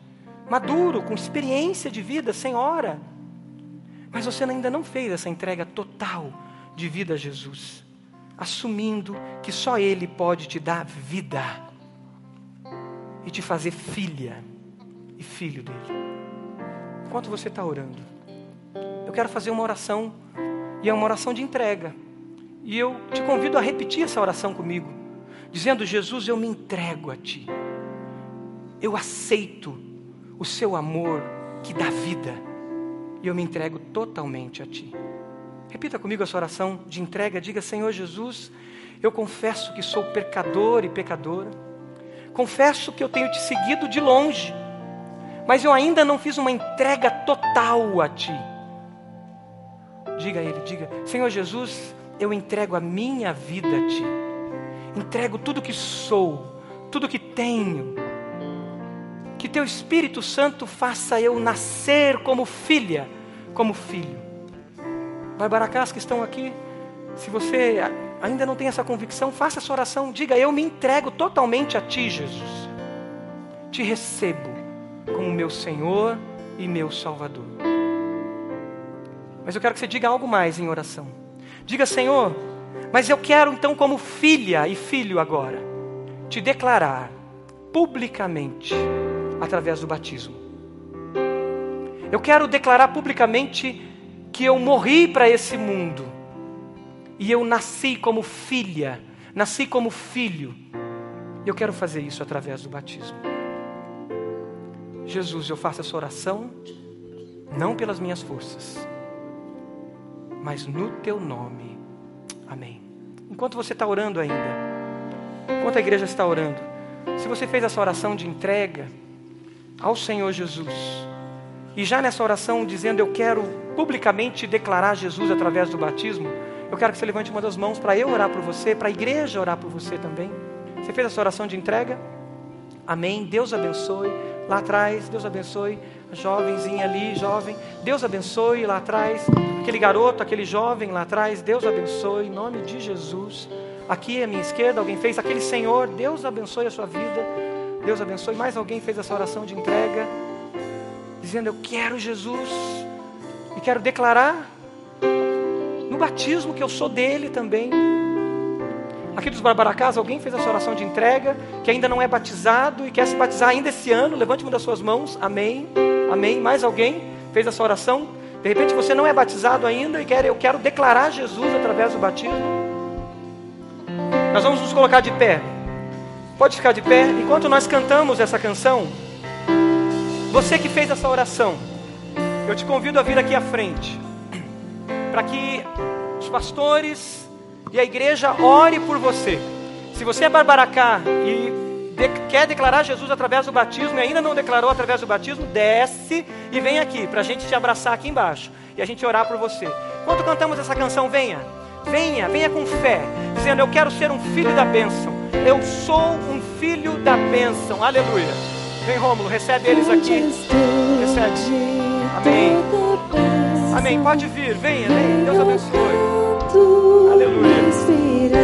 maduro, com experiência de vida, senhora, mas você ainda não fez essa entrega total de vida a Jesus, assumindo que só Ele pode te dar vida e te fazer filha e filho dEle. Enquanto você está orando, eu quero fazer uma oração, e é uma oração de entrega, e eu te convido a repetir essa oração comigo, dizendo: Jesus, eu me entrego a Ti, eu aceito o Seu amor que dá vida, e eu me entrego totalmente a Ti. Repita comigo essa oração de entrega. Diga: Senhor Jesus, eu confesso que sou pecador e pecadora. Confesso que eu tenho Te seguido de longe, mas eu ainda não fiz uma entrega total a Ti. Diga a Ele, diga: Senhor Jesus, eu entrego a minha vida a Ti. Entrego tudo que sou, tudo que tenho. Que Teu Espírito Santo faça eu nascer como filha, como filho. Barbaracás que estão aqui, se você ainda não tem essa convicção, faça essa oração. Diga: eu me entrego totalmente a Ti, Jesus. Te recebo como meu Senhor e meu Salvador. Mas eu quero que você diga algo mais em oração. Diga: Senhor, mas eu quero então, como filha e filho agora, Te declarar publicamente através do batismo. Eu quero declarar publicamente que eu morri para esse mundo e eu nasci como filha, nasci como filho. Eu quero fazer isso através do batismo. Jesus, eu faço essa oração não pelas minhas forças, mas no Teu nome. Amém. Enquanto você está orando ainda, enquanto a igreja está orando, se você fez essa oração de entrega ao Senhor Jesus, e já nessa oração dizendo: eu quero publicamente declarar Jesus através do batismo, eu quero que você levante uma das mãos para eu orar por você, para a igreja orar por você também. Você fez essa oração de entrega? Amém. Deus abençoe. Lá atrás, Deus abençoe a jovenzinha ali, jovem. Deus abençoe lá atrás, aquele garoto, aquele jovem lá atrás. Deus abençoe, em nome de Jesus. Aqui à minha esquerda, alguém fez. Aquele senhor, Deus abençoe a sua vida. Deus abençoe. Mais alguém fez essa oração de entrega, dizendo: eu quero Jesus e quero declarar no batismo que eu sou dele também. Aqui dos Barbaracás, alguém fez essa oração de entrega, que ainda não é batizado e quer se batizar ainda esse ano? Levante uma das suas mãos. Amém, amém. Mais alguém fez essa oração? De repente você não é batizado ainda e eu quero declarar Jesus através do batismo. Nós vamos nos colocar de pé. Pode ficar de pé. Enquanto nós cantamos essa canção, você que fez essa oração, eu te convido a vir aqui à frente, para que os pastores e a igreja ore por você. Se você é Barbaracá e quer declarar Jesus através do batismo e ainda não declarou através do batismo, desce e vem aqui, para a gente te abraçar aqui embaixo e a gente orar por você. Enquanto cantamos essa canção, venha. Venha, venha com fé, dizendo: eu quero ser um filho da bênção. Eu sou um filho da bênção. Aleluia. Vem, Rômulo, recebe eles aqui. Recebe. Amém. Amém. Pode vir, venha, venha. Deus abençoe. Aleluia. Amém. Aleluia.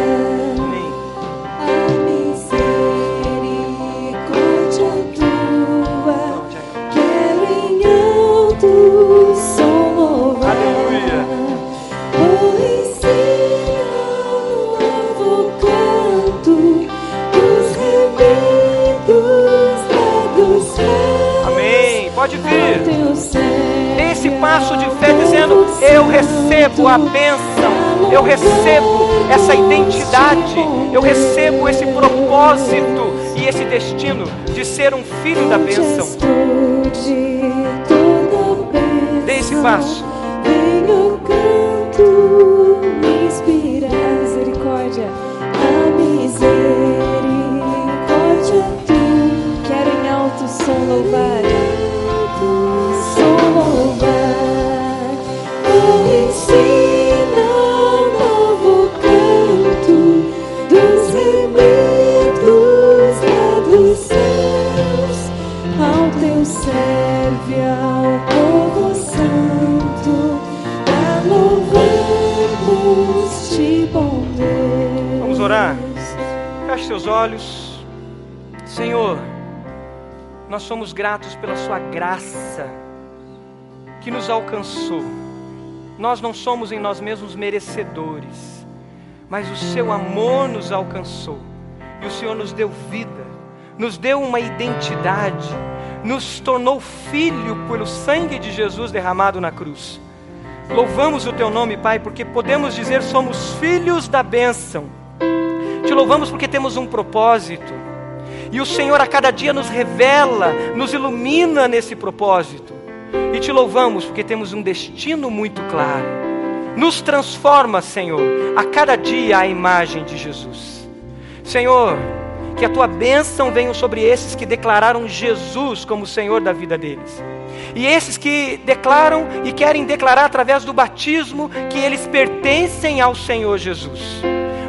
Pode vir esse passo de fé dizendo: eu recebo a bênção, eu recebo essa identidade, eu recebo esse propósito e esse destino de ser um filho da bênção. Dê esse passo. Feche seus olhos. Senhor, nós somos gratos pela sua graça que nos alcançou. Nós não somos em nós mesmos merecedores, mas o seu amor nos alcançou e o Senhor nos deu vida, nos deu uma identidade, nos tornou filho pelo sangue de Jesus derramado na cruz. Louvamos o teu nome, Pai, porque podemos dizer: somos filhos da bênção. Te louvamos porque temos um propósito, e o Senhor a cada dia nos revela, nos ilumina nesse propósito. E te louvamos porque temos um destino muito claro. Nos transforma, Senhor, a cada dia à imagem de Jesus. Senhor, que a tua bênção venha sobre esses que declararam Jesus como Senhor da vida deles. E esses que declaram e querem declarar através do batismo que eles pertencem ao Senhor Jesus.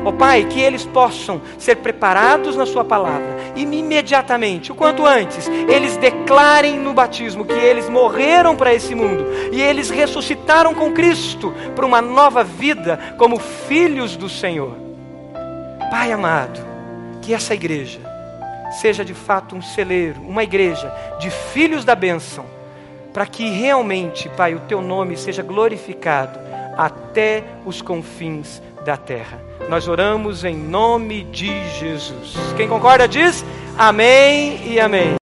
Ó Pai, que eles possam ser preparados na sua palavra e imediatamente, o quanto antes, eles declarem no batismo que eles morreram para esse mundo e eles ressuscitaram com Cristo para uma nova vida como filhos do Senhor. Pai amado, que essa igreja seja de fato um celeiro, uma igreja de filhos da bênção, para que realmente, Pai, o teu nome seja glorificado até os confins da terra. Nós oramos em nome de Jesus. Quem concorda diz amém e amém.